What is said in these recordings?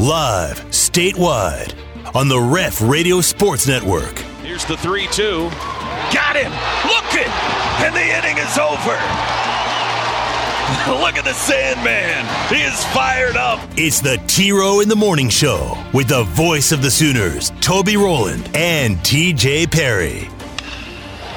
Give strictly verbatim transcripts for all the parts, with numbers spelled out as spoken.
Live, statewide, on the Ref Radio Sports Network. Here's the three two. Got him! Looking! And the inning is over! Look at the Sandman! He is fired up! It's the T-Row in the Morning Show with the voice of the Sooners, Toby Rowland and T J. Perry.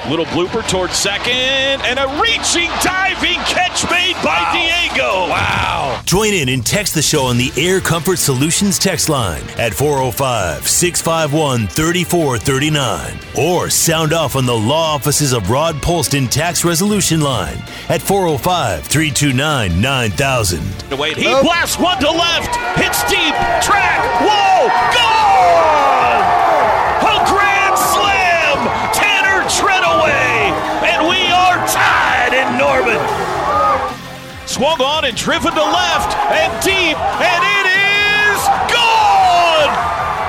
Little blooper towards second, and a reaching, diving catch made by wow. Diego. Wow. Join in and text the show on the Air Comfort Solutions text line at four oh five, six five one, three four three nine. Or sound off on the law offices of Rod Polston Tax Resolution Line at four oh five, three two nine, nine thousand. Wait, he nope. blasts one to left, hits deep, track, whoa, goal! A grand slam! Tanner Trent! And we are tied in Norman. Swung on and driven to left and deep, and it is gone!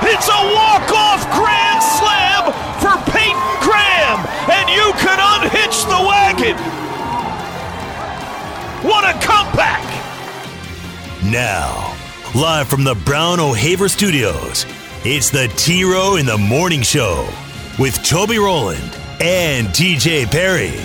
It's a walk-off grand slam for Peyton Graham, and you can unhitch the wagon. What a comeback! Now, live from the Brown O'Haver studios, it's the T-Row in the Morning Show with Toby Rowland and T J. Perry.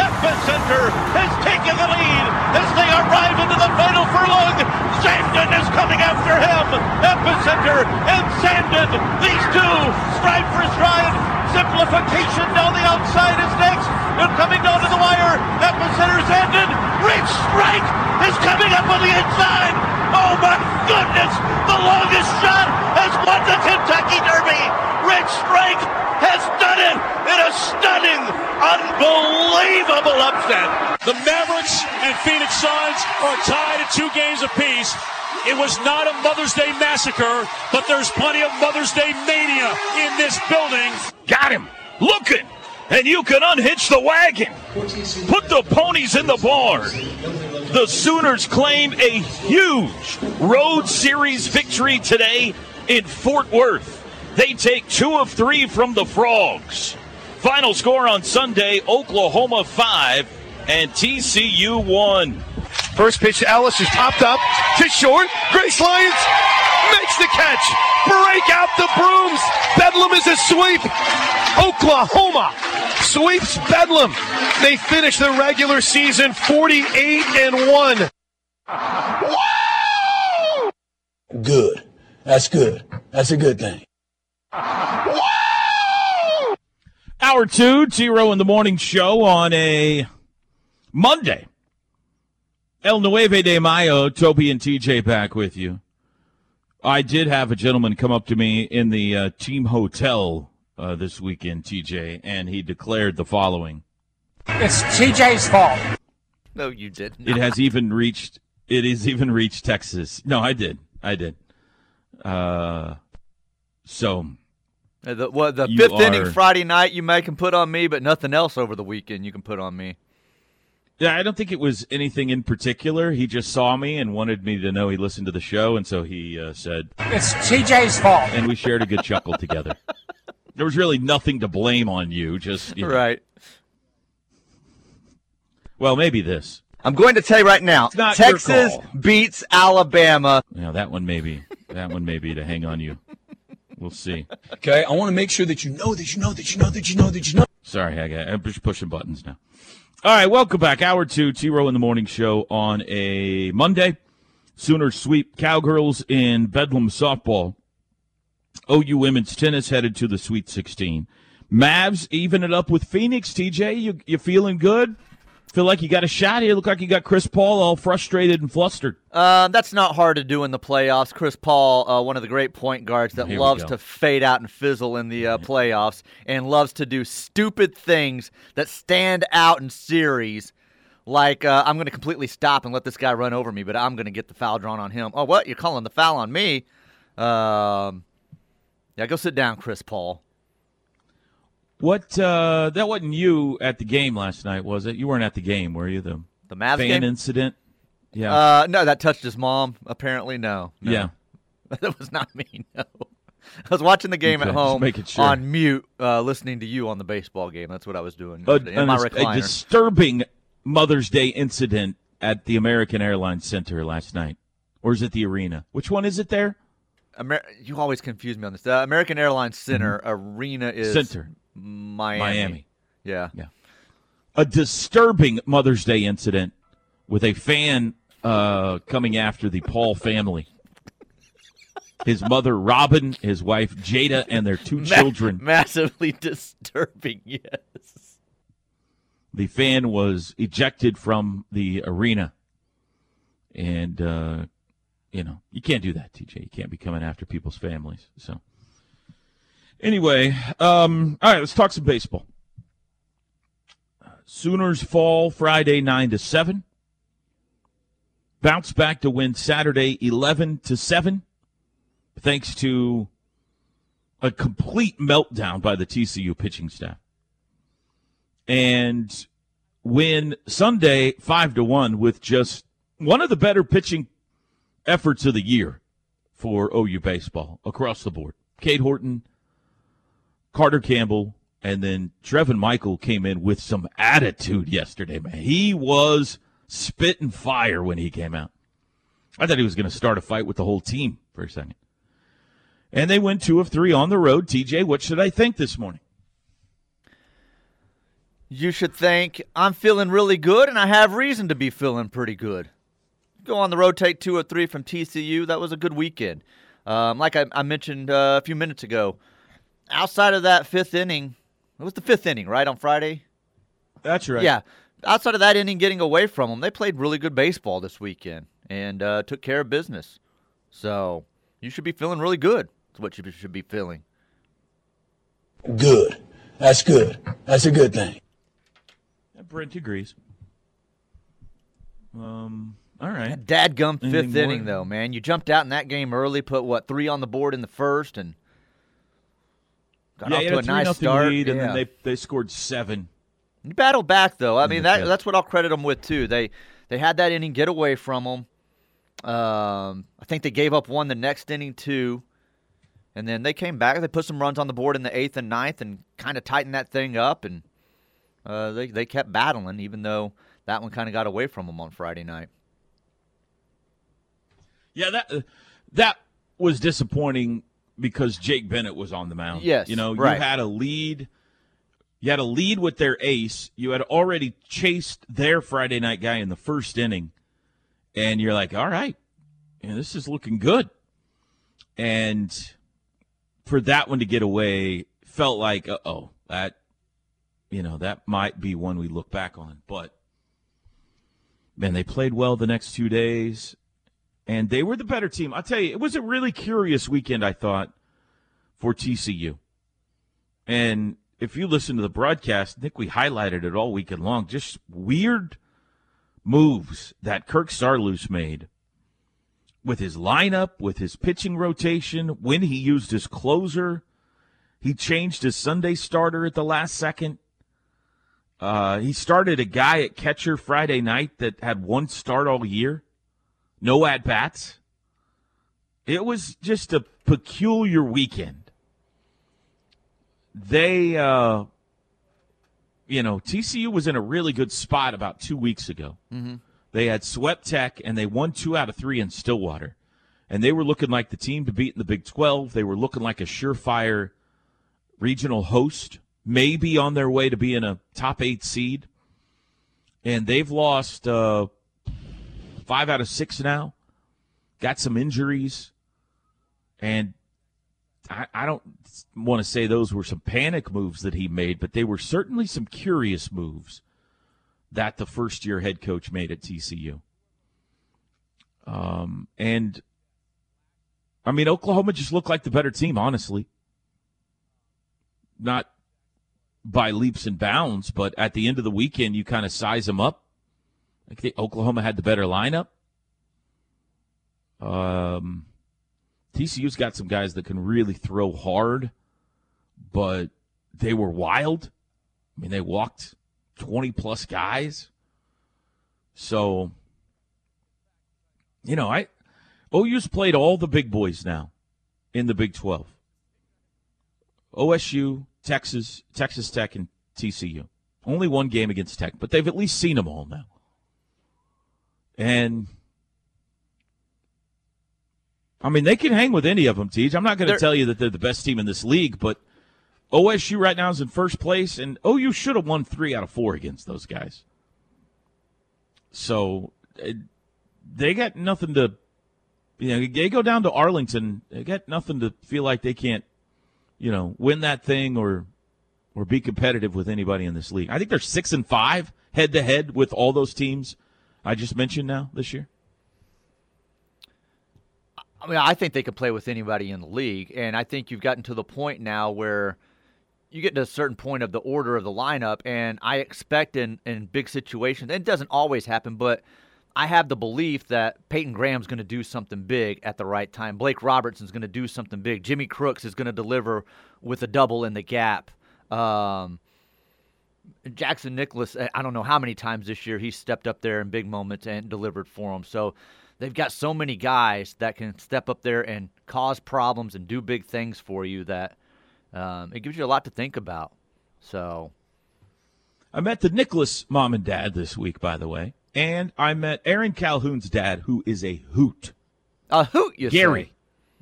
Epicenter has taken the lead as they arrive into the final furlong. Sandon is coming after him. Epicenter and Sandon, these two, stride for stride. Simplification down the outside is next. They're coming down to the wire. Epicenter, Sandon. Rich Strike is coming up on the inside. Oh my goodness! The longest shot has won the Kentucky Derby. Rich Strike has done it in a stunning, unbelievable upset. The Mavericks and Phoenix Suns are tied at two games apiece. It was not a Mother's Day massacre, but there's plenty of Mother's Day mania in this building. Got him. Looking. And you can unhitch the wagon. Put the ponies in the barn. The Sooners claim a huge road series victory today in Fort Worth. They take two of three from the Frogs. Final score on Sunday, Oklahoma five and T C U one. First pitch, Ellis is popped up to short. Grace Lyons makes the catch. Break out the brooms. Bedlam is a sweep. Oklahoma sweeps Bedlam. They finish the regular season forty-eight and one. Woo! Good. That's good. That's a good thing. Woo! Hour two, T-Row in the Morning Show on a Monday. El Nueve de Mayo, Toby and T J back with you. I did have a gentleman come up to me in the uh, team hotel uh, this weekend, T J, and he declared the following. It's T J's fault. No, you didn't. It has even reached, it has even reached Texas. No, I did. I did. Uh, so... The, well, the fifth are, inning Friday night you make him put on me, but nothing else over the weekend you can put on me. Yeah, I don't think it was anything in particular. He just saw me and wanted me to know he listened to the show, and so he uh, said, "It's T J's fault." And we shared a good chuckle together. There was really nothing to blame on you, just you know. Right. Well, maybe this. I'm going to tell you right now, Texas beats Alabama. Yeah, that one maybe. That one maybe to hang on you. We'll see. Okay, I want to make sure that you know that you know that you know that you know that you know. Sorry, I got, I'm just pushing buttons now. All right, welcome back. Hour two, T-Row in the Morning Show on a Monday. Sooners sweep Cowgirls in Bedlam softball. O U women's tennis headed to the Sweet sixteen. Mavs even it up with Phoenix. T J, you you feeling good? Feel like you got a shot here. Look like you got Chris Paul all frustrated and flustered. Uh, that's not hard to do in the playoffs. Chris Paul, uh, one of the great point guards that here loves to fade out and fizzle in the uh, playoffs and loves to do stupid things that stand out in series, like uh, I'm going to completely stop and let this guy run over me, but I'm going to get the foul drawn on him. Oh, what? You're calling the foul on me? Um, yeah, go sit down, Chris Paul. What uh, that wasn't you at the game last night, was it? You weren't at the game, were you? The the Mavs fan game? Incident. Yeah. Uh, no, that touched his mom. Apparently, no. no. Yeah, that was not me. No, I was watching the game okay, at home sure. on mute, uh, listening to you on the baseball game. That's what I was doing. A, in my recliner. A disturbing Mother's Day incident at the American Airlines Center last night. or is it the arena? Which one is it there? Amer- you always confuse me on this. The American Airlines Center mm-hmm. arena is Center. Miami. Miami. Yeah. Yeah. A disturbing Mother's Day incident with a fan uh, coming after the Paul family. His mother, Robin, his wife, Jada, and their two Ma- children. Massively disturbing, yes. The fan was ejected from the arena. And, uh, you know, you can't do that, T J. You can't be coming after people's families. So, anyway, um, all right, let's talk some baseball. Sooners fall Friday nine to seven. Bounce back to win Saturday eleven to seven. Thanks to a complete meltdown by the T C U pitching staff. And win Sunday five to one with just one of the better pitching efforts of the year for O U baseball across the board. Cade Horton, Carter Campbell, and then Trevin Michael came in with some attitude yesterday, man. He was spitting fire when he came out. I thought he was going to start a fight with the whole team for a second. And they went two of three on the road. T J, what should I think this morning? You should think, I'm feeling really good, and I have reason to be feeling pretty good. Go on the road, take two of three from T C U. That was a good weekend. Um, like I, I mentioned uh, a few minutes ago, outside of that fifth inning, it was the fifth inning, right, on Friday? That's right. Yeah. Outside of that inning getting away from them, they played really good baseball this weekend and uh, took care of business. So you should be feeling really good. That's what you should be feeling. Good. That's good. That's a good thing. Brent agrees. Um, all right. Dadgum fifth Anything inning, more? Though, man. You jumped out in that game early, put, what, three on the board in the first, and got yeah, off to a nice start. Lead, yeah. And then they, they scored seven. You battled back, though. I in mean, that, that's what I'll credit them with, too. They, they had that inning get away from them. Um, I think they gave up one the next inning, too. And then they came back. They put some runs on the board in the eighth and ninth and kind of tightened that thing up. And uh, they, they kept battling, even though that one kind of got away from them on Friday night. Yeah, that uh, that was disappointing because Jake Bennett was on the mound. Yes, you know, right. You had a lead. You had a lead with their ace. You had already chased their Friday night guy in the first inning. And you're like, all right, you know, this is looking good. And for that one to get away felt like, uh-oh, that, you know, that might be one we look back on. But, man, they played well the next two days, and they were the better team. I'll tell you, it was a really curious weekend, I thought, for T C U. And if you listen to the broadcast, I think we highlighted it all weekend long, just weird moves that Kirk Sarlous made with his lineup, with his pitching rotation, when he used his closer. He changed his Sunday starter at the last second. Uh, he started a guy at catcher Friday night that had one start all year, no at-bats. It was just a peculiar weekend. They, uh, you know, T C U was in a really good spot about two weeks ago. Mm-hmm. They had swept Tech, and they won two out of three in Stillwater. And they were looking like the team to beat in the Big twelve. They were looking like a surefire regional host, maybe on their way to being a top eight seed. And they've lost uh, five out of six now, got some injuries. And I, I don't want to say those were some panic moves that he made, but they were certainly some curious moves that the first-year head coach made at T C U. Um, and, I mean, Oklahoma just looked like the better team, honestly. Not by leaps and bounds, but at the end of the weekend, you kind of size them up. Like the, Oklahoma had the better lineup. Um, T C U's got some guys that can really throw hard, but they were wild. I mean, they walked twenty-plus guys. So, you know, I O U's played all the big boys now in the Big twelve. O S U, Texas, Texas Tech, and T C U. Only one game against Tech, but they've at least seen them all now. And I mean, they can hang with any of them, T J. I'm not going to tell you that they're the best team in this league, but O S U right now is in first place, and O U should have won three out of four against those guys. So they got nothing to – you know, they go down to Arlington. They got nothing to feel like they can't, you know, win that thing or or be competitive with anybody in this league. I think they're six and five head-to-head with all those teams I just mentioned now this year. I mean, I think they could play with anybody in the league, and I think you've gotten to the point now where you get to a certain point of the order of the lineup, and I expect in, in big situations, and it doesn't always happen, but I have the belief that Peyton Graham's going to do something big at the right time. Blake Robertson's going to do something big. Jimmy Crooks is going to deliver with a double in the gap. Um, Jackson Nicholas, I don't know how many times this year he stepped up there in big moments and delivered for him, so they've got so many guys that can step up there and cause problems and do big things for you that um, it gives you a lot to think about. So, I met the Nicholas mom and dad this week, by the way, and I met Aaron Calhoun's dad, who is a hoot. A hoot, you Gary. Say.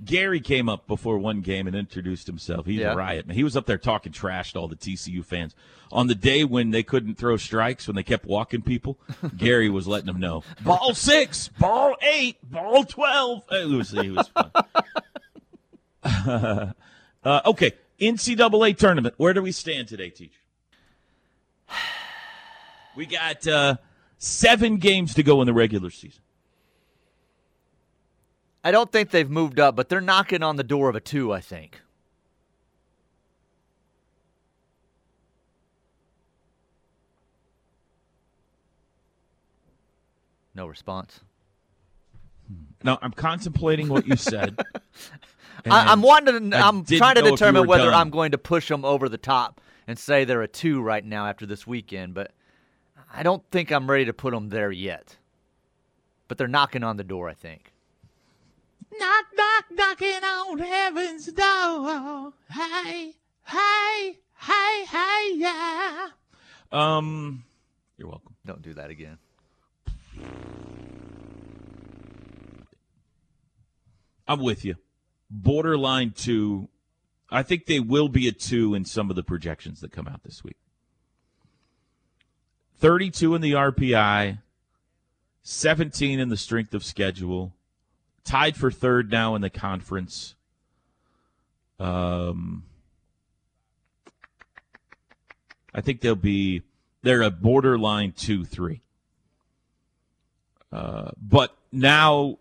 Gary came up before one game and introduced himself. He's yeah. a riot, man. He was up there talking trash to all the T C U fans. On the day when they couldn't throw strikes, when they kept walking people, Gary was letting them know, ball six, ball eight, ball twelve. It was, it was fun. uh, uh, okay, N C double A tournament. Where do we stand today, teacher? We got uh, seven games to go in the regular season. I don't think they've moved up, but they're knocking on the door of a two, I think. No response. No, I'm contemplating what you said. I, I'm wanting. To, I'm trying to determine whether done. I'm going to push them over the top and say they're a two right now after this weekend, but I don't think I'm ready to put them there yet. But they're knocking on the door, I think. Knock, knock, knocking on heaven's door. Hey, hey, hey, hey, yeah. Um, you're welcome. Don't do that again. I'm with you. Borderline two. I think they will be a two in some of the projections that come out this week. thirty-two in the R P I, seventeen in the strength of schedule. Tied for third now in the conference. Um, I think they'll be they're a borderline two three. Uh, but now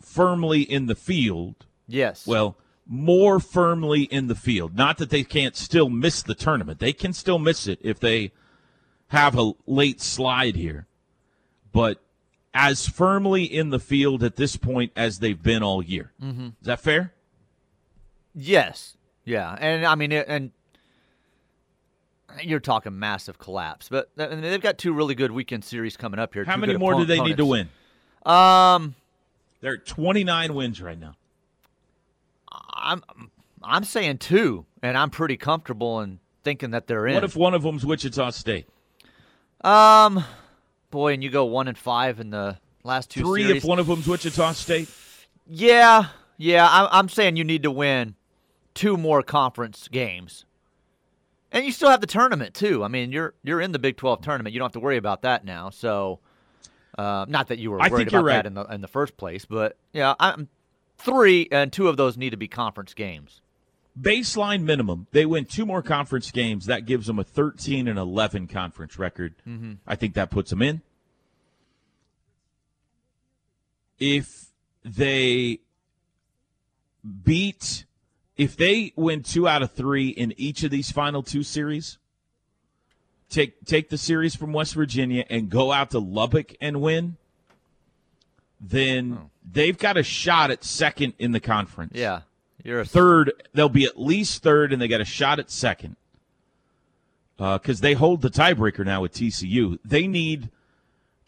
firmly in the field. Yes. Well, more firmly in the field. Not that they can't still miss the tournament. They can still miss it if they have a late slide here. But as firmly in the field at this point as they've been all year. Mm-hmm. Is that fair? Yes. Yeah. And, I mean, and you're talking massive collapse. But I mean, they've got two really good weekend series coming up here. How many more do they need to win? Um, They're at twenty-nine wins right now. I'm I'm saying two, and I'm pretty comfortable in thinking that they're in. What if one of them's Wichita State? Um... Boy, and you go one and five in the last two Three series. Three if one of them's Wichita State? Yeah, yeah. I'm, I'm saying you need to win two more conference games. And you still have the tournament, too. I mean, you're you're in the Big twelve tournament. You don't have to worry about that now. So, uh, not that you were worried about right. that in the, in the first place. But, yeah, I'm three, and two of those need to be conference games. Baseline minimum, they win two more conference games. That gives them a thirteen and eleven conference record. Mm-hmm. I think that puts them in. If they beat, if they win two out of three in each of these final two series, take take the series from West Virginia and go out to Lubbock and win, then oh. they've got a shot at second in the conference. Yeah. You're a third. They'll be at least third, and they got a shot at second because uh, they hold the tiebreaker now with T C U. They need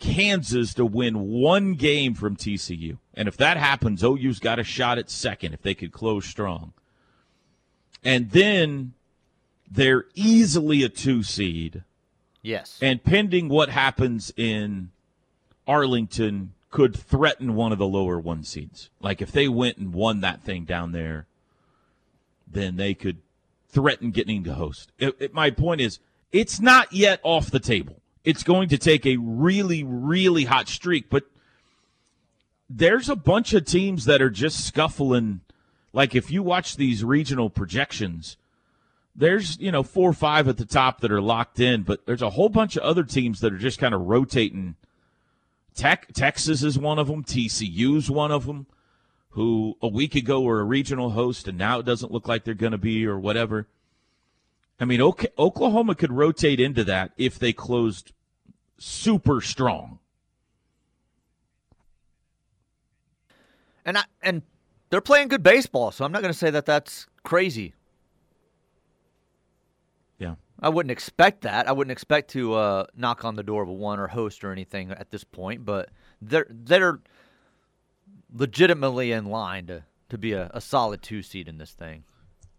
Kansas to win one game from T C U, and if that happens, O U's got a shot at second if they could close strong. And then they're easily a two seed. Yes. And pending what happens in Arlington, could threaten one of the lower one seeds. Like if they went and won that thing down there, then they could threaten getting to host. It, it, my point is, it's not yet off the table. It's going to take a really, really hot streak. But there's a bunch of teams that are just scuffling. Like if you watch these regional projections, there's, you know, four or five at the top that are locked in, but there's a whole bunch of other teams that are just kind of rotating. Tech, Texas is one of them. T C U is one of them, who a week ago were a regional host, and now it doesn't look like they're going to be or whatever. I mean, okay, Oklahoma could rotate into that if they closed super strong. And I, and they're playing good baseball, so I'm not going to say that that's crazy. Yeah. I wouldn't expect that. I wouldn't expect to uh, knock on the door of a one or host or anything at this point, but they're they're legitimately in line to, to be a, a solid two seed in this thing.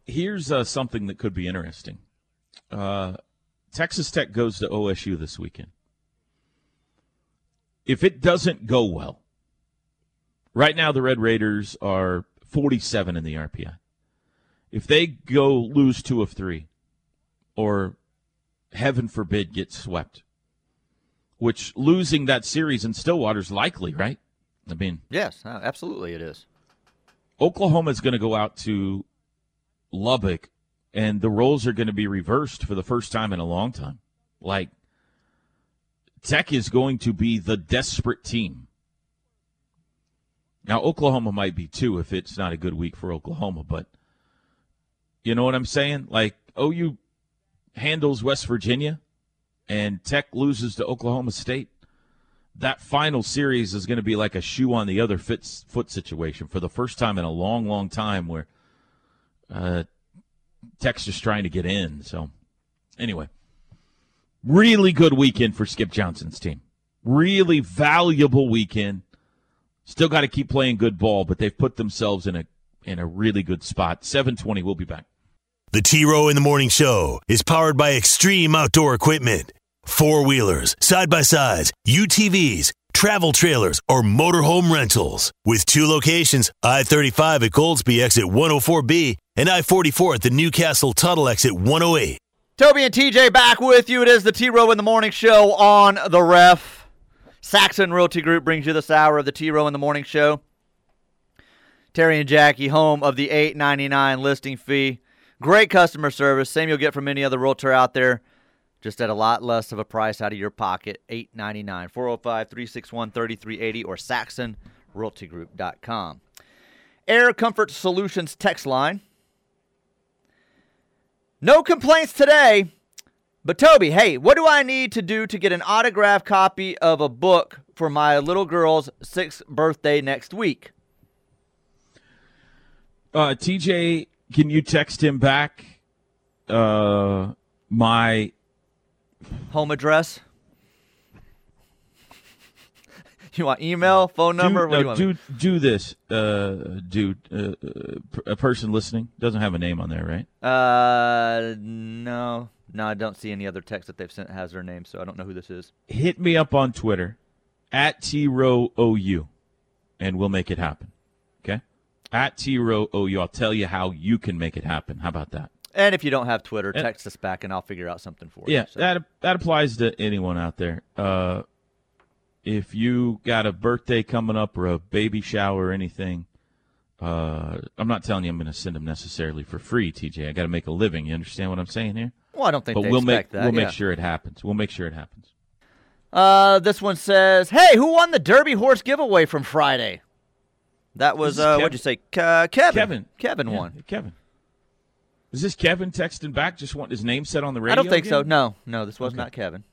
Here's uh, something that could be interesting. Uh, Texas Tech goes to O S U this weekend. If it doesn't go well, right now the Red Raiders are forty-seven in the R P I. If they go lose two of three, or heaven forbid get swept, which losing that series in Stillwater is likely, right? I mean, yes, absolutely it is. Oklahoma is going to go out to Lubbock, and the roles are going to be reversed for the first time in a long time. Like, Tech is going to be the desperate team. Now, Oklahoma might be too if it's not a good week for Oklahoma, but you know what I'm saying? Like, O U handles West Virginia, and Tech loses to Oklahoma State, that final series is going to be like a shoe on the other foot situation for the first time in a long, long time where uh, Tech's just trying to get in. So, anyway, really good weekend for Skip Johnson's team. Really valuable weekend. Still got to keep playing good ball, but they've put themselves in a in a really good spot. seven twenty, we'll be back. The T-Row in the Morning Show is powered by Extreme Outdoor Equipment. Four-wheelers, side-by-sides, U T Vs, travel trailers, or motorhome rentals. With two locations, I thirty-five at Goldsby exit one oh four B and I forty-four at the Newcastle Tuttle exit one oh eight. Toby and T J back with you. It is the T-Row in the Morning Show on The Ref. Saxon Realty Group brings you this hour of the T-Row in the Morning Show. Terry and Jackie, home of the eight ninety-nine listing fee. Great customer service, same you'll get from any other realtor out there, just at a lot less of a price out of your pocket, eight ninety-nine, four oh five, three six one, three three eight zero, or saxon realty group dot com. Air Comfort Solutions text line. No complaints today, but Toby, hey, what do I need to do to get an autographed copy of a book for my little girl's sixth birthday next week? Uh, T J... Can you text him back uh, my home address? You want email, phone number? Do, what no, do, you want do, do this, uh, dude. Uh, a person listening doesn't have a name on there, right? Uh, no, no, I don't see any other text that they've sent has their name, so I don't know who this is. Hit me up on Twitter at T R O O U, and we'll make it happen. At T R O O U, I'll tell you how you can make it happen. How about that? And if you don't have Twitter, text and, us back, and I'll figure out something for you. Yeah, so. that that applies to anyone out there. Uh, if you got a birthday coming up or a baby shower or anything, uh, I'm not telling you I'm going to send them necessarily for free, T J. I got to make a living. You understand what I'm saying here? Well, I don't think but they we'll expect make, that. We'll yeah. make sure it happens. We'll make sure it happens. Uh, this one says, hey, who won the Derby horse giveaway from Friday? That was, uh, what'd you say, uh, Kevin. Kevin. Kevin won. Yeah, Kevin. Is this Kevin texting back, just wanting his name said on the radio? I don't think again? so. No, no, this was okay. not Kevin.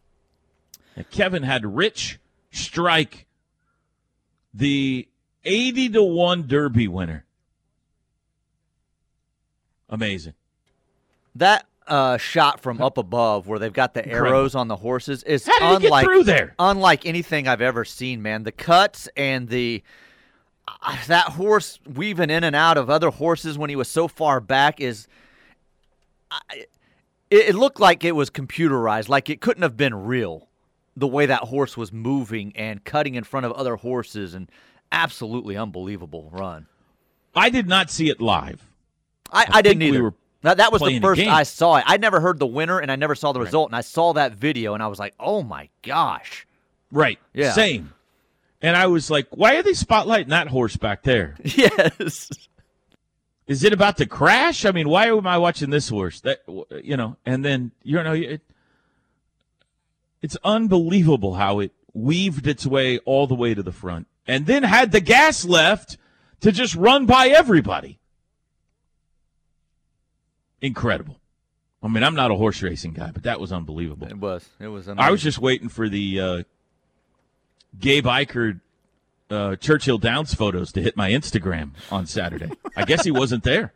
Now, Kevin had Rich Strike, the eighty to one Derby winner. Amazing. That uh, shot from up above where they've got the arrows Incredible. on the horses is How did unlike, he get through there? unlike anything I've ever seen, man. The cuts and the... That horse weaving in and out of other horses when he was so far back is – it looked like it was computerized, like it couldn't have been real. the way that horse was moving and cutting in front of other horses, and absolutely unbelievable run. I did not see it live. I, I, I didn't either. We now, that was the first I saw it. I never heard the winner, and I never saw the right. result, and I saw that video, and I was like, oh, my gosh. Right. Yeah. Same. And I was like, why are they spotlighting that horse back there? Yes. Is it about to crash? I mean, why am I watching this horse? That, you know, and then, you know, it, it's unbelievable how it weaved its way all the way to the front and then had the gas left to just run by everybody. Incredible. I mean, I'm not a horse racing guy, but that was unbelievable. It was. It was amazing. I was just waiting for the uh, Gabe Eichert uh, Churchill Downs photos to hit my Instagram on Saturday. I guess he wasn't there.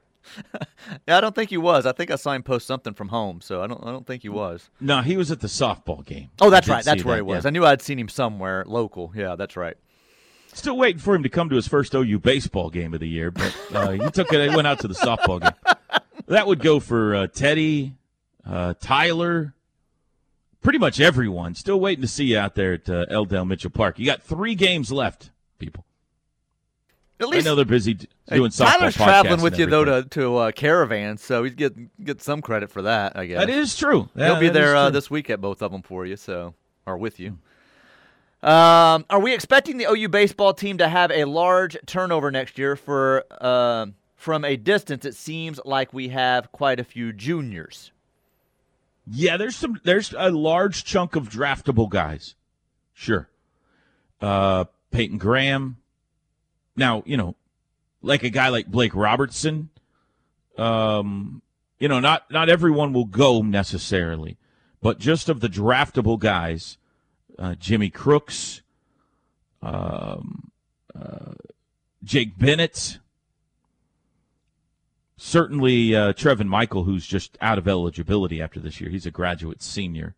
Yeah, I don't think he was. I think I saw him post something from home, so I don't I don't think he was. No, he was at the softball game. Oh, that's right. That's where that. he was. Yeah. I knew I'd seen him somewhere local. Yeah, that's right. Still waiting for him to come to his first O U baseball game of the year, but uh, he took it. He went out to the softball game. That would go for uh, Teddy, uh, Tyler, pretty much everyone. Still waiting to see you out there at uh, Eldale Mitchell Park. You got three games left, people. At least I know they're busy doing hey, softball. Tyler's traveling with you though to to uh, Caravan, so he'd get get some credit for that. I guess that is true. Yeah, He'll be there uh, this week at both of them for you, so or with you. Um, are we expecting the O U baseball team to have a large turnover next year? For uh, from a distance, it seems like we have quite a few juniors. Yeah, there's some. There's a large chunk of draftable guys. Sure, uh, Peyton Graham. Now, you know, like a guy like Blake Robertson, um, you know, not, not everyone will go necessarily, but just of the draftable guys, uh, Jimmy Crooks, um, uh, Jake Bennett, certainly uh, Trevin Michael, who's just out of eligibility after this year. He's a graduate senior.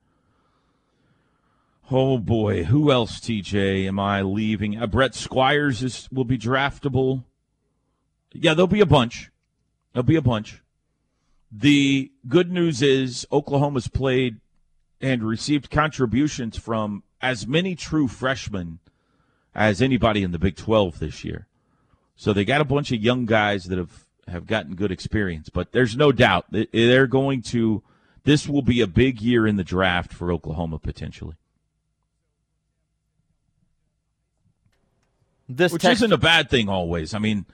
Oh, boy. Who else, T J, am I leaving? Uh, Brett Squires is, will be draftable. Yeah, there'll be a bunch. There'll be a bunch. The good news is Oklahoma's played and received contributions from as many true freshmen as anybody in the Big twelve this year. So they got a bunch of young guys that have, have gotten good experience. But there's no doubt that they're going to – this will be a big year in the draft for Oklahoma potentially. This Which text- isn't a bad thing always. I mean,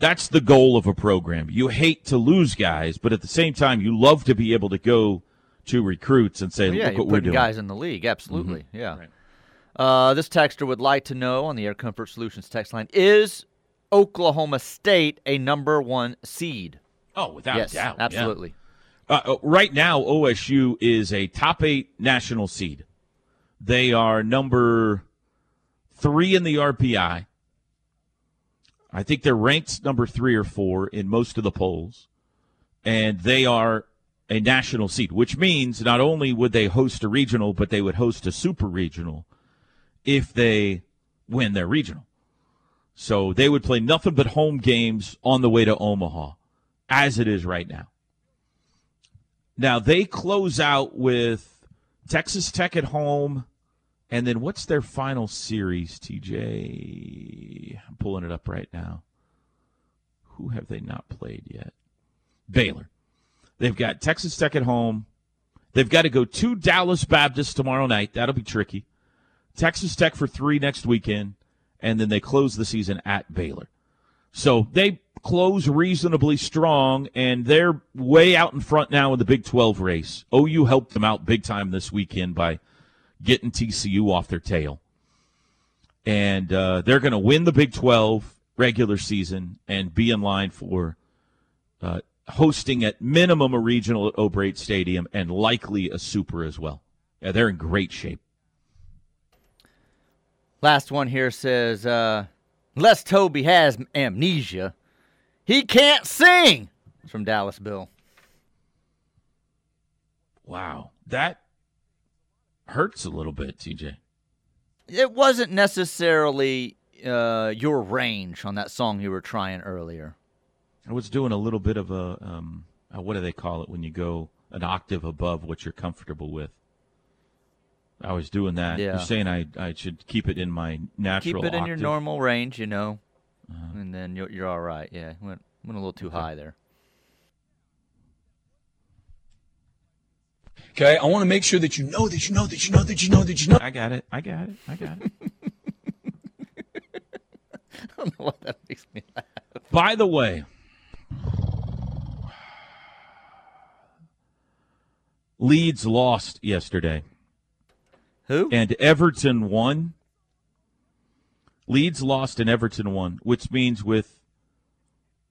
that's the goal of a program. You hate to lose guys, but at the same time, you love to be able to go to recruits and say, well, yeah, look what we're doing. Guys in the league, absolutely, mm-hmm. yeah. Right. Uh, this texter would like to know on the Air Comfort Solutions text line, is Oklahoma State a number one seed? Oh, without yes, a doubt. absolutely. Yeah. Uh, right now, O S U is a top eight national seed. They are number... three in the R P I. I think they're ranked number three or four in most of the polls. And they are a national seed, which means not only would they host a regional, but they would host a super regional if they win their regional. So they would play nothing but home games on the way to Omaha, as it is right now. Now, they close out with Texas Tech at home. And then what's their final series, T J? I'm pulling it up right now. Who have they not played yet? Baylor. They've got Texas Tech at home. They've got to go to Dallas Baptist tomorrow night. That'll be tricky. Texas Tech for three next weekend. And then they close the season at Baylor. So they close reasonably strong, and they're way out in front now in the Big twelve race. O U helped them out big time this weekend by – getting T C U off their tail. And uh, they're going to win the Big twelve regular season and be in line for uh, hosting at minimum a regional at Obrate Stadium and likely a super as well. Yeah, they're in great shape. Last one here says, uh, unless Toby has amnesia, he can't sing. It's from Dallas Bill. Wow. That... hurts a little bit, T J. It wasn't necessarily uh, your range on that song you were trying earlier. I was doing a little bit of a, um, a what do they call it when you go an octave above what you're comfortable with? I was doing that. Yeah. You're saying I, I should keep it in my natural Keep it octave. In your normal range, you know, uh-huh. and then you're, you're all right. Yeah, went went a little too okay. high there. Okay, I want to make sure that you know that you know that you know that you know that you know. I got it. I got it. I got it. I don't know why that makes me laugh. By the way, Leeds lost yesterday. Who? And Everton won. Leeds lost and Everton won, which means with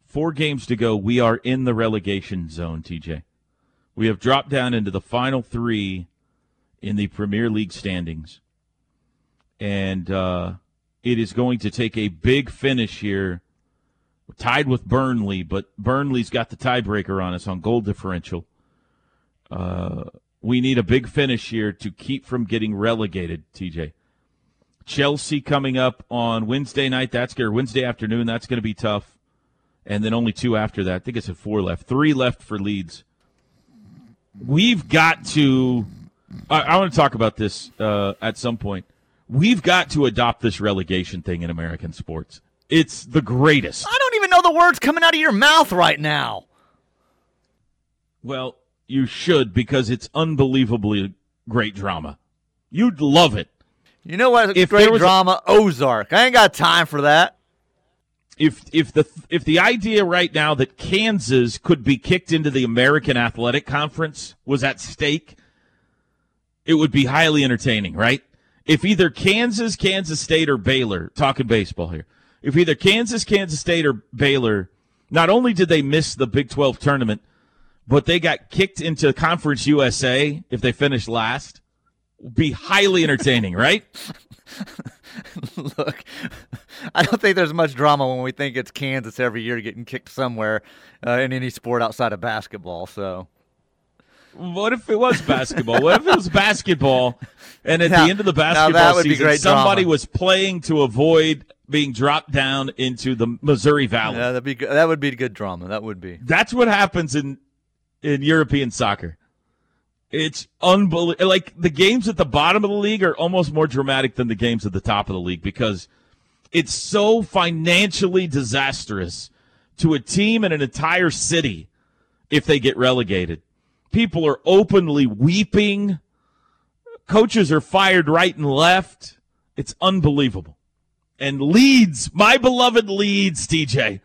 four games to go, we are in the relegation zone, T J. We have dropped down into the final three in the Premier League standings. And uh, it is going to take a big finish here. We're tied with Burnley, but Burnley's got the tiebreaker on us on goal differential. Uh, we need a big finish here to keep from getting relegated, T J. Chelsea coming up on Wednesday night. That's or Wednesday afternoon. That's going to be tough. And then only two after that. I think it's at four left. Three left for Leeds. We've got to I, I want to talk about this uh, at some point. We've got to adopt this relegation thing in American sports. It's the greatest. I don't even know the words coming out of your mouth right now. Well, you should, because it's unbelievably great drama. You'd love it. You know what? If great drama, a, Ozark. I ain't got time for that. If if the if the idea right now that Kansas could be kicked into the American Athletic Conference was at stake, it would be highly entertaining, right? If either Kansas, Kansas State, or Baylor, talking baseball here, if either Kansas, Kansas State, or Baylor, not only did they miss the Big twelve tournament, but they got kicked into Conference U S A if they finished last, be highly entertaining, right? Look, I don't think there's much drama when we think it's Kansas every year getting kicked somewhere uh, in any sport outside of basketball. So, what if it was basketball? What if it was basketball, and at now, the end of the basketball season, somebody drama. was playing to avoid being dropped down into the Missouri Valley? Yeah, that'd be that would be good drama. That would be. That's what happens in in European soccer. It's unbelievable. Like, the games at the bottom of the league are almost more dramatic than the games at the top of the league, because it's so financially disastrous to a team and an entire city if they get relegated. People are openly weeping. Coaches are fired right and left. It's unbelievable. And Leeds, my beloved Leeds, T J,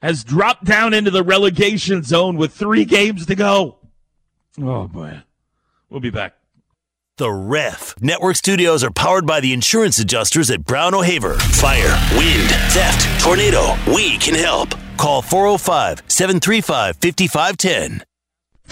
has dropped down into the relegation zone with three games to go. Oh, boy. We'll be back. The Ref. Network studios are powered by the insurance adjusters at Brown O'Haver. Fire, wind, theft, tornado. We can help. Call four oh five, seven three five, five five one zero.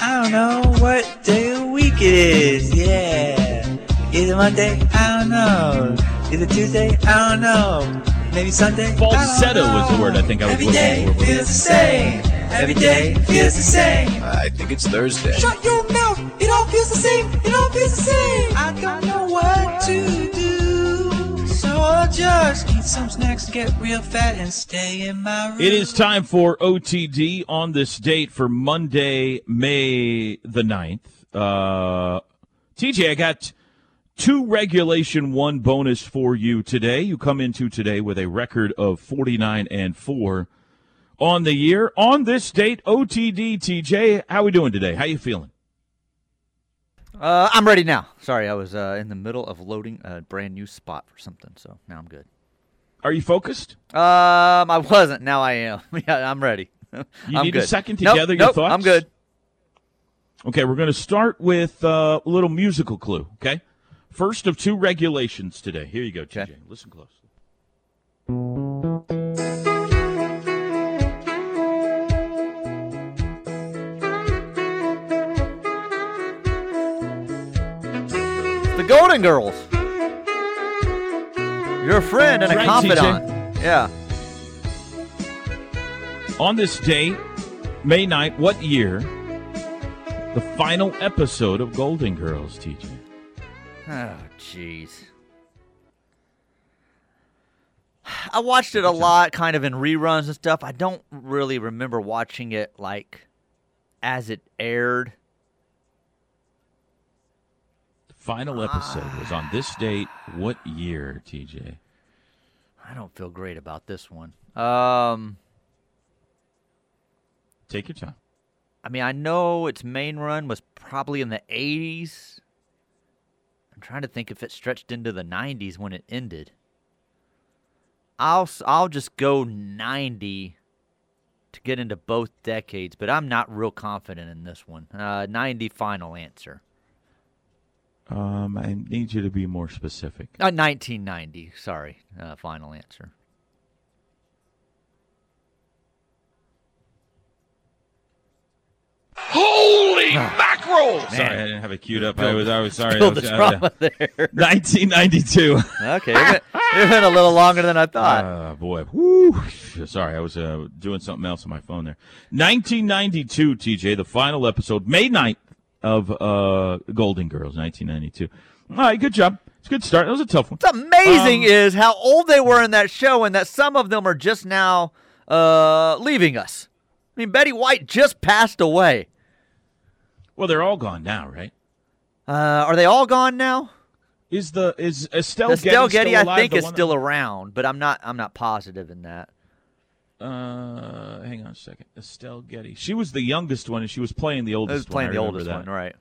I don't know what day of the week it is. Yeah. Is it Monday? I don't know. Is it Tuesday? I don't know. Maybe Sunday? Falsetto was the word I think I was Every looking day for. Feels the same. Every day feels the same. I think it's Thursday. Shut your mouth. It all feels the same. It all feels the same. I don't know what to do, so I'll just eat some snacks, get real fat, and stay in my room. It is time for O T D on this date for Monday, May the ninth. Uh, T J, I got two regulation one bonus for you today. You come into today with a record of forty-nine and four. On the year, on this date, O T D, T J, how we doing today? How you feeling? Uh, I'm ready now. Sorry, I was uh, in the middle of loading a brand new spot for something, so now I'm good. Are you focused? Um, I wasn't. Now I am. Yeah, I'm ready. You I'm need good. a second to nope, gather your nope, thoughts? I'm good. Okay, we're going to start with uh, a little musical clue, okay? First of two regulations today. Here you go, T J. Okay. Listen closely. The Golden Girls. Your friend and a right, confidant. T J. Yeah. On this date, May ninth, what year? The final episode of Golden Girls, T J. Oh, jeez. I watched it a lot, kind of in reruns and stuff. I don't really remember watching it, like, as it aired. Final episode ah. was on this date. What year, T J? I don't feel great about this one. Um, Take your time. I mean, I know its main run was probably in the eighties. I'm trying to think if it stretched into the nineties when it ended. I'll I'll just go ninety to get into both decades, but I'm not real confident in this one. Uh, ninety final answer. Um, I need you to be more specific. Uh, nineteen ninety, sorry, uh, final answer. Holy oh, mackerel! Man. Sorry, I didn't have it queued up. Build, I was, I was sorry. I was, the drama I, yeah. there. nineteen ninety-two. Okay, it went a little longer than I thought. Oh uh, boy, woo! Sorry, I was uh, doing something else on my phone there. nineteen ninety-two, T J, the final episode, May ninth of uh, Golden Girls, nineteen ninety-two. All right, good job. It's a good start. That was a tough one. What's amazing um, is how old they were in that show, and that some of them are just now uh, leaving us. I mean, Betty White just passed away. Well, they're all gone now, right? Uh, are they all gone now? Is the is Estelle, Estelle Getty, Getty still alive? I think is still that... around, but I'm not I'm not positive in that. Uh, hang on a second. Estelle Getty. She was the youngest one, and she was playing the oldest. I was playing one. I the oldest that. one, right?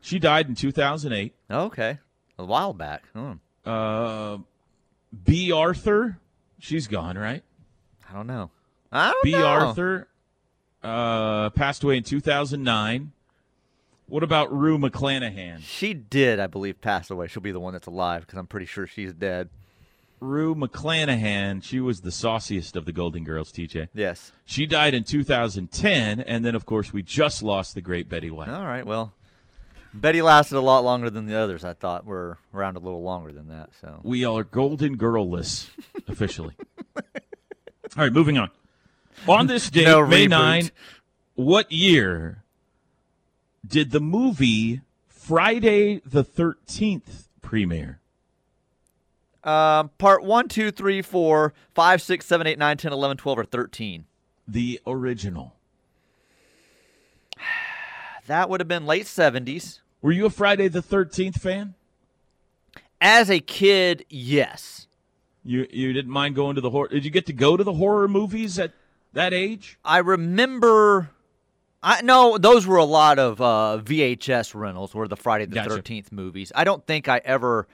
She died in two thousand eight. Okay, a while back. Hmm. Uh, B. Arthur. She's gone, right? I don't know. I don't B. know. B. Arthur uh, passed away in two thousand nine. What about Rue McClanahan? She did, I believe, pass away. She'll be the one that's alive because I'm pretty sure she's dead. Rue McClanahan, she was the sauciest of the Golden Girls, T J. Yes. She died in two thousand ten, and then, of course, we just lost the great Betty White. All right, well, Betty lasted a lot longer than the others. I thought were around a little longer than that. So we are Golden Girl-less, officially. All right, moving on. On this date, no May ninth, what year did the movie Friday the thirteenth premiere? Um, part one, two, three, four, five, six, seven, eight, nine, ten, eleven, twelve, or thirteen. The original. That would have been late seventies. Were you a Friday the thirteenth fan? As a kid, yes. You you didn't mind going to the horror? Did you get to go to the horror movies at that age? I remember... I no, those were a lot of uh, V H S rentals, were the Friday the gotcha. thirteenth movies. I don't think I ever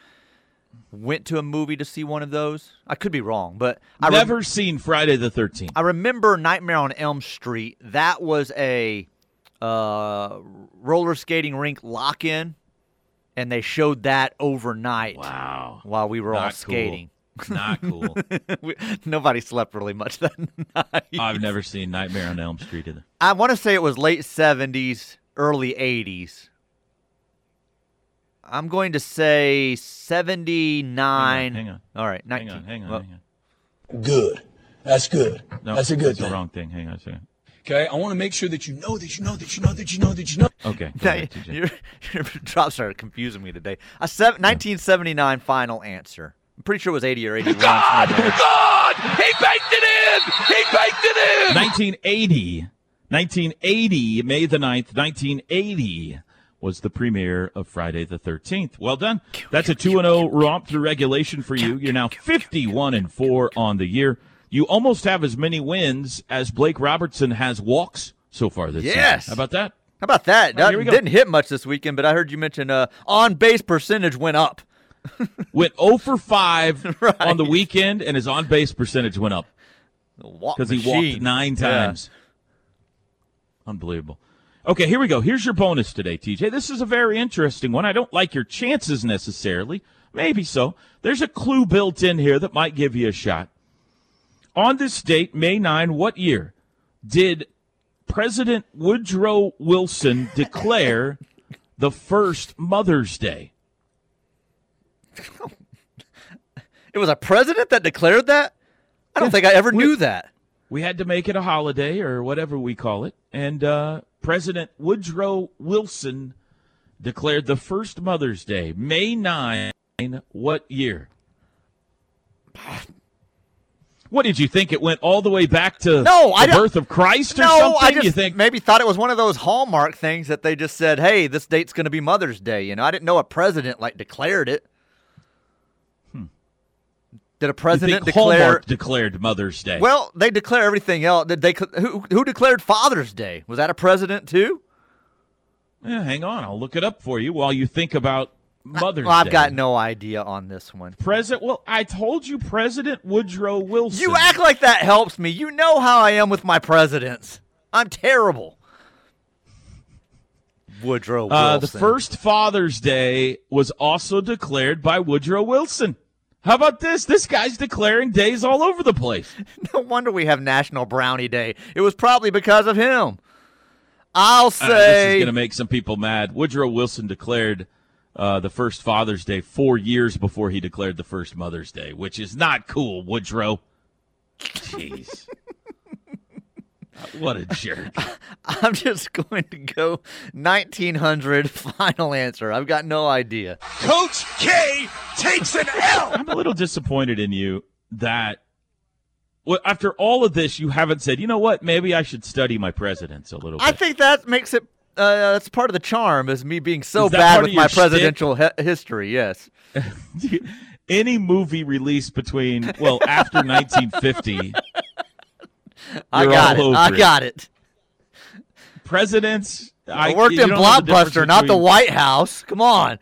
went to a movie to see one of those. I could be wrong, but I never re- seen Friday the thirteenth. I remember Nightmare on Elm Street. That was a uh, roller skating rink lock-in, and they showed that overnight. Wow! While we were Not all skating. Cool. Not cool. we, nobody slept really much that night. I've never seen Nightmare on Elm Street either. I want to say it was late seventies, early eighties. I'm going to say seventy-nine. Hang on. Hang on. All right. nineteen. Hang on. Hang on. Well, hang on. Good. That's good. No, that's a good that's thing. The wrong thing. Hang on a second. Okay, I want to make sure that you know that you know that you know that you know that you know. Okay. Now, ahead, your, your drop started confusing me today. A se- nineteen seventy-nine final answer. I'm pretty sure it was eighty or eighty-one. God! God! He baked it in! He baked it in! nineteen eighty. nineteen eighty, May the ninth, nineteen eighty was the premiere of Friday the thirteenth. Well done. That's a two and oh romp through regulation for you. You're now fifty-one and four on the year. You almost have as many wins as Blake Robertson has walks so far this season. Yes. How about that? How about that? Right, I didn't hit much this weekend, but I heard you mention uh, on-base percentage went up. Went zero for five right. on the weekend, and his on-base percentage went up because he walked nine times. Yeah. Unbelievable. Okay, here we go. Here's your bonus today, T J. This is a very interesting one. I don't like your chances necessarily. Maybe so. There's a clue built in here that might give you a shot. On this date, May ninth, what year did President Woodrow Wilson declare the first Mother's Day? It was a president that declared that? I don't yeah, think I ever we, knew that. We had to make it a holiday or whatever we call it. And uh, President Woodrow Wilson declared the first Mother's Day, May ninth, what year? What did you think? It went all the way back to no, the I birth of Christ or no, something? I just you think? Maybe thought it was one of those Hallmark things that they just said, hey, this date's going to be Mother's Day. You know, I didn't know a president, like, declared it. Hmm. Did a president you think declare? Hallmark declared Mother's Day. Well, they declare everything else. Did they? Who, who declared Father's Day? Was that a president, too? Yeah, hang on. I'll look it up for you while you think about Mother's well, I've Day. I've got no idea on this one. President, well, I told you President Woodrow Wilson. You act like that helps me. You know how I am with my presidents. I'm terrible. Woodrow Wilson. Uh, the first Father's Day was also declared by Woodrow Wilson. How about this? This guy's declaring days all over the place. No wonder we have National Brownie Day. It was probably because of him. I'll say. Uh, this is going to make some people mad. Woodrow Wilson declared Uh, the first Father's Day four years before he declared the first Mother's Day, which is not cool, Woodrow. Jeez. What a jerk. I'm just going to go nineteen hundred final answer. I've got no idea. Coach K takes an L. I'm a little disappointed in you that well, after all of this, you haven't said, you know what, maybe I should study my presidents a little bit. I think that makes it Uh, that's part of the charm is me being so bad with my presidential he- history, yes. Any movie released between, well, after nineteen fifty. I got it. I it. got it. Presidents. I worked I, in Blockbuster, not the White House. Come on.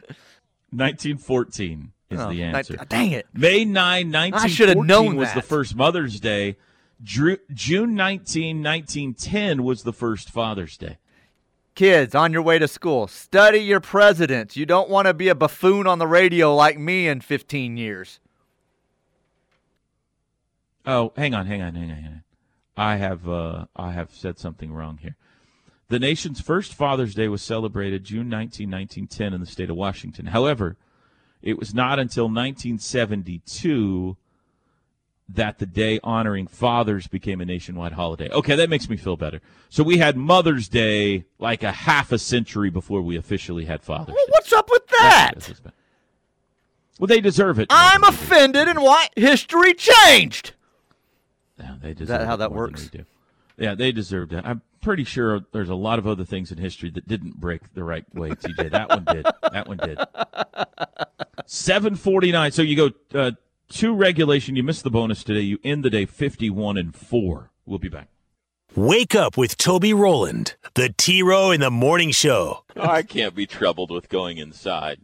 nineteen fourteen is oh, the answer. nineteen dang it. May ninth, nineteen fourteen I should have known was that. The first Mother's Day. Drew, June nineteenth, nineteen ten was the first Father's Day. Kids, on your way to school, study your presidents. You don't want to be a buffoon on the radio like me in fifteen years. Oh, hang on, hang on, hang on, hang on. I have, uh, I have said something wrong here. The nation's first Father's Day was celebrated June nineteenth, nineteen ten in the state of Washington. However, it was not until nineteen seventy-two that the day honoring fathers became a nationwide holiday. Okay, that makes me feel better. So we had Mother's Day like a half a century before we officially had Father's well, Day. What's up with that? Well, they deserve it. I'm offended and why history changed. Yeah, they deserve Is that how that works? Yeah, they deserved it. I'm pretty sure there's a lot of other things in history that didn't break the right way, T J. That one did. That one did. seven forty-nine So you go... Uh, Two regulation, you missed the bonus today. You end the day fifty-one and four We'll be back. Wake up with Toby Rowland, the T-Row in the morning show. Oh, I can't be troubled with going inside.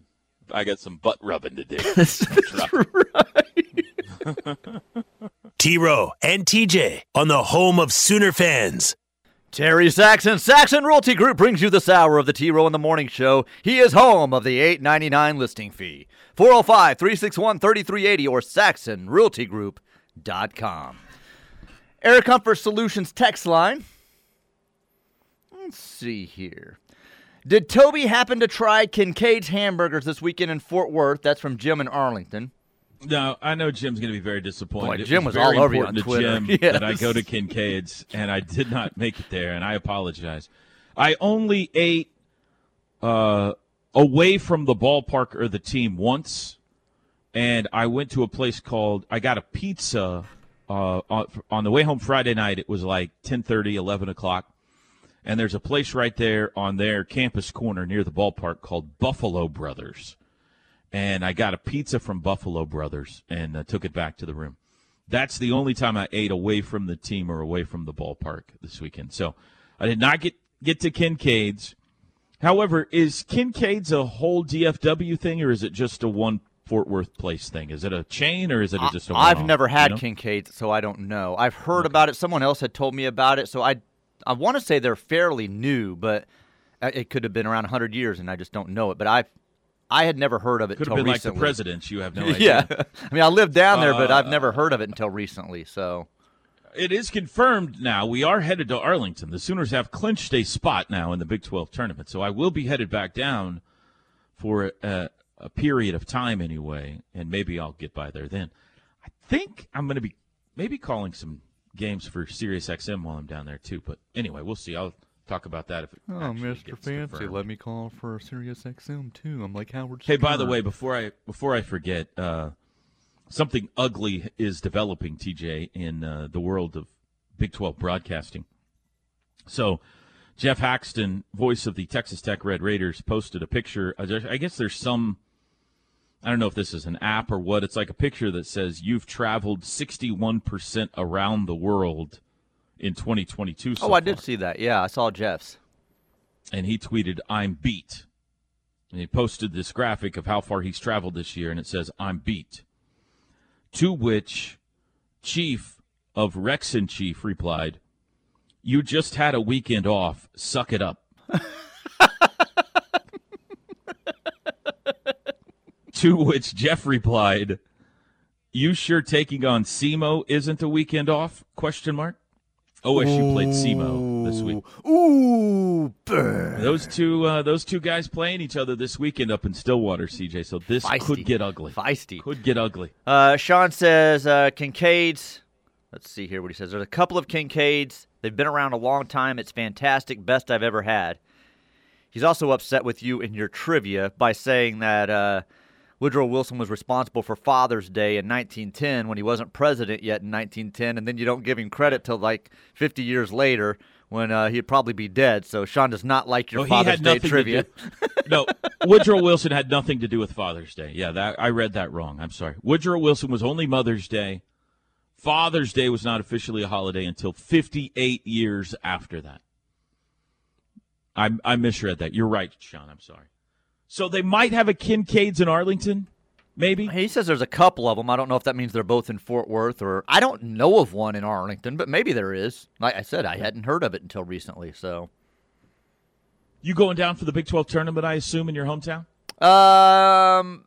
I got some butt rubbing to do. That's right. T-Row and T J on the home of Sooner fans. Terry Saxon, Saxon Realty Group brings you this hour of the T-Row in the Morning Show. He is home of the eight ninety-nine listing fee. four oh five, three six one, three three eight zero or saxon realty group dot com. Air Comfort Solutions text line. Let's see here. Did Toby happen to try Kincaid's hamburgers this weekend in Fort Worth? That's from Jim in Arlington. No, I know Jim's going to be very disappointed. Boy, Jim was, was all over you on Twitter. Jim, yes. That I go to Kincaid's, and I did not make it there, and I apologize. I only ate uh, away from the ballpark or the team once, and I went to a place called – I got a pizza uh, on, on the way home Friday night. It was like ten thirty, eleven o'clock, and there's a place right there on their campus corner near the ballpark called Buffalo Brothers. And I got a pizza from Buffalo Brothers and uh, took it back to the room. That's the only time I ate away from the team or away from the ballpark this weekend. So I did not get, get to Kincaid's. However, is Kincaid's a whole D F W thing, or is it just a one Fort Worth place thing? Is it a chain, or is it just a one? I've never had you know? Kincaid's, so I don't know. I've heard okay. about it. Someone else had told me about it. So I, I want to say they're fairly new, but it could have been around one hundred years, and I just don't know it. But I've. I had never heard of it until recently. Could have been recently. Like the presidents. You have no idea. Yeah. I mean, I lived down there, but uh, I've never heard of it until recently. So, it is confirmed now. We are headed to Arlington. The Sooners have clinched a spot now in the Big twelve tournament. So I will be headed back down for a, a period of time anyway, and maybe I'll get by there then. I think I'm going to be maybe calling some games for Sirius X M while I'm down there too. But anyway, we'll see. I'll talk about that if it oh, Mister Fancy, confirmed. Let me call for Sirius X M too. I'm like Howard. Hey, Stern. By the way, before I before I forget, uh, something ugly is developing, T J, in uh, the world of Big twelve broadcasting. So Jeff Haxton, voice of the Texas Tech Red Raiders, posted a picture. I guess there's some, I don't know if this is an app or what. It's like a picture that says you've traveled sixty-one percent around the world in twenty twenty-two. So oh, I far. did see that. Yeah, I saw Jeff's. And he tweeted, "I'm beat." And he posted this graphic of how far he's traveled this year, and it says, "I'm beat." To which Chief of Rex and Chief replied, "You just had a weekend off. Suck it up." To which Jeff replied, "You sure taking on S E M O isn't a weekend off? Question mark. O S U played S E M O this week." Ooh, burn. Those two, uh, those two guys playing each other this weekend up in Stillwater, C J. So this Feisty. could get ugly. Feisty. Could get ugly. Uh, Sean says uh, Kincaids. Let's see here what he says. There's a couple of Kincaids. They've been around a long time. It's fantastic. Best I've ever had. He's also upset with you in your trivia by saying that uh, Woodrow Wilson was responsible for Father's Day in nineteen ten when he wasn't president yet in nineteen ten, and then you don't give him credit till like fifty years later when uh, he'd probably be dead. So Sean does not like your no, Father's Day trivia. Do, no, Woodrow Wilson had nothing to do with Father's Day. Yeah, that, I read that wrong. I'm sorry. Woodrow Wilson was only Mother's Day. Father's Day was not officially a holiday until fifty-eight years after that. I, I misread that. You're right, Sean. I'm sorry. So they might have a Kincaids in Arlington, maybe? He says there's a couple of them. I don't know if that means they're both in Fort Worth, or I don't know of one in Arlington, but maybe there is. Like I said, I hadn't heard of it until recently. So, you going down for the Big twelve tournament, I assume, in your hometown? Um,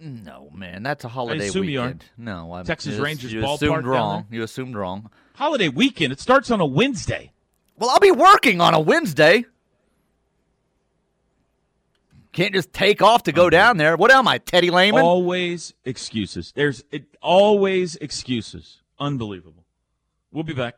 no, man. That's a holiday I assume weekend. You aren't. No, I'm, Texas you, Rangers you ballpark. Assumed wrong. You assumed wrong. Holiday weekend. It starts on a Wednesday. Well, I'll be working on a Wednesday. Can't just take off to go down there. What am I, Teddy Lehman? Always excuses. There's it, always excuses. Unbelievable. We'll be back.